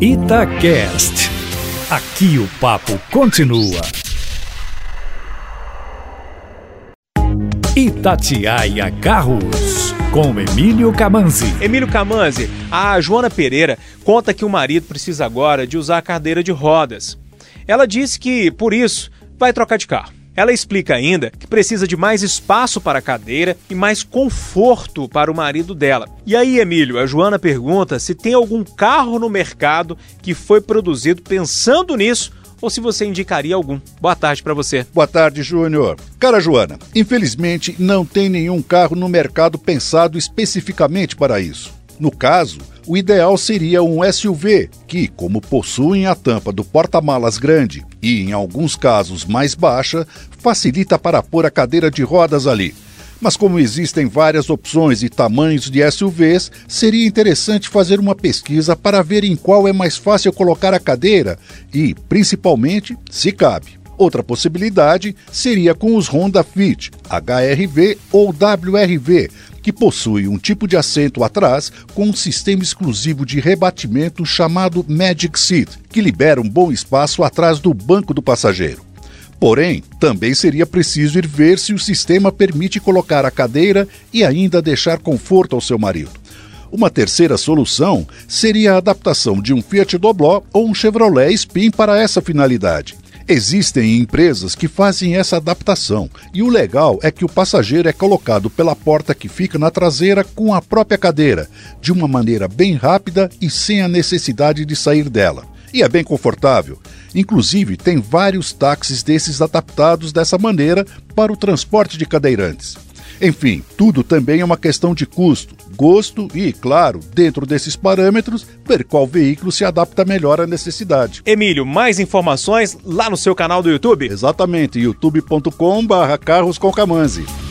ItaCast. Aqui o papo continua. Itatiaia Carros, com Emílio Camanzi. Emílio Camanzi, a Joana Pereira conta que o marido precisa agora de usar a cadeira de rodas. Ela disse que, por isso, vai trocar de carro. Ela explica ainda que precisa de mais espaço para a cadeira e mais conforto para o marido dela. E aí, Emílio, a Joana pergunta se tem algum carro no mercado que foi produzido pensando nisso ou se você indicaria algum. Boa tarde para você. Boa tarde, Júnior. Cara Joana, infelizmente não tem nenhum carro no mercado pensado especificamente para isso. No caso, o ideal seria um SUV, que, como possuem a tampa do porta-malas grande e, em alguns casos, mais baixa, facilita para pôr a cadeira de rodas ali. Mas como existem várias opções e tamanhos de SUVs, seria interessante fazer uma pesquisa para ver em qual é mais fácil colocar a cadeira e, principalmente, se cabe. Outra possibilidade seria com os Honda Fit, HR-V ou WR-V, que possui um tipo de assento atrás com um sistema exclusivo de rebatimento chamado Magic Seat, que libera um bom espaço atrás do banco do passageiro. Porém, também seria preciso ir ver se o sistema permite colocar a cadeira e ainda deixar conforto ao seu marido. Uma terceira solução seria a adaptação de um Fiat Doblo ou um Chevrolet Spin para essa finalidade. Existem empresas que fazem essa adaptação e o legal é que o passageiro é colocado pela porta que fica na traseira com a própria cadeira, de uma maneira bem rápida e sem a necessidade de sair dela. E é bem confortável. Inclusive, tem vários táxis desses adaptados dessa maneira para o transporte de cadeirantes. Enfim, tudo também é uma questão de custo, gosto e, claro, dentro desses parâmetros, ver qual veículo se adapta melhor à necessidade. Emílio, mais informações lá no seu canal do YouTube? Exatamente, youtube.com/carroscomcamanzi.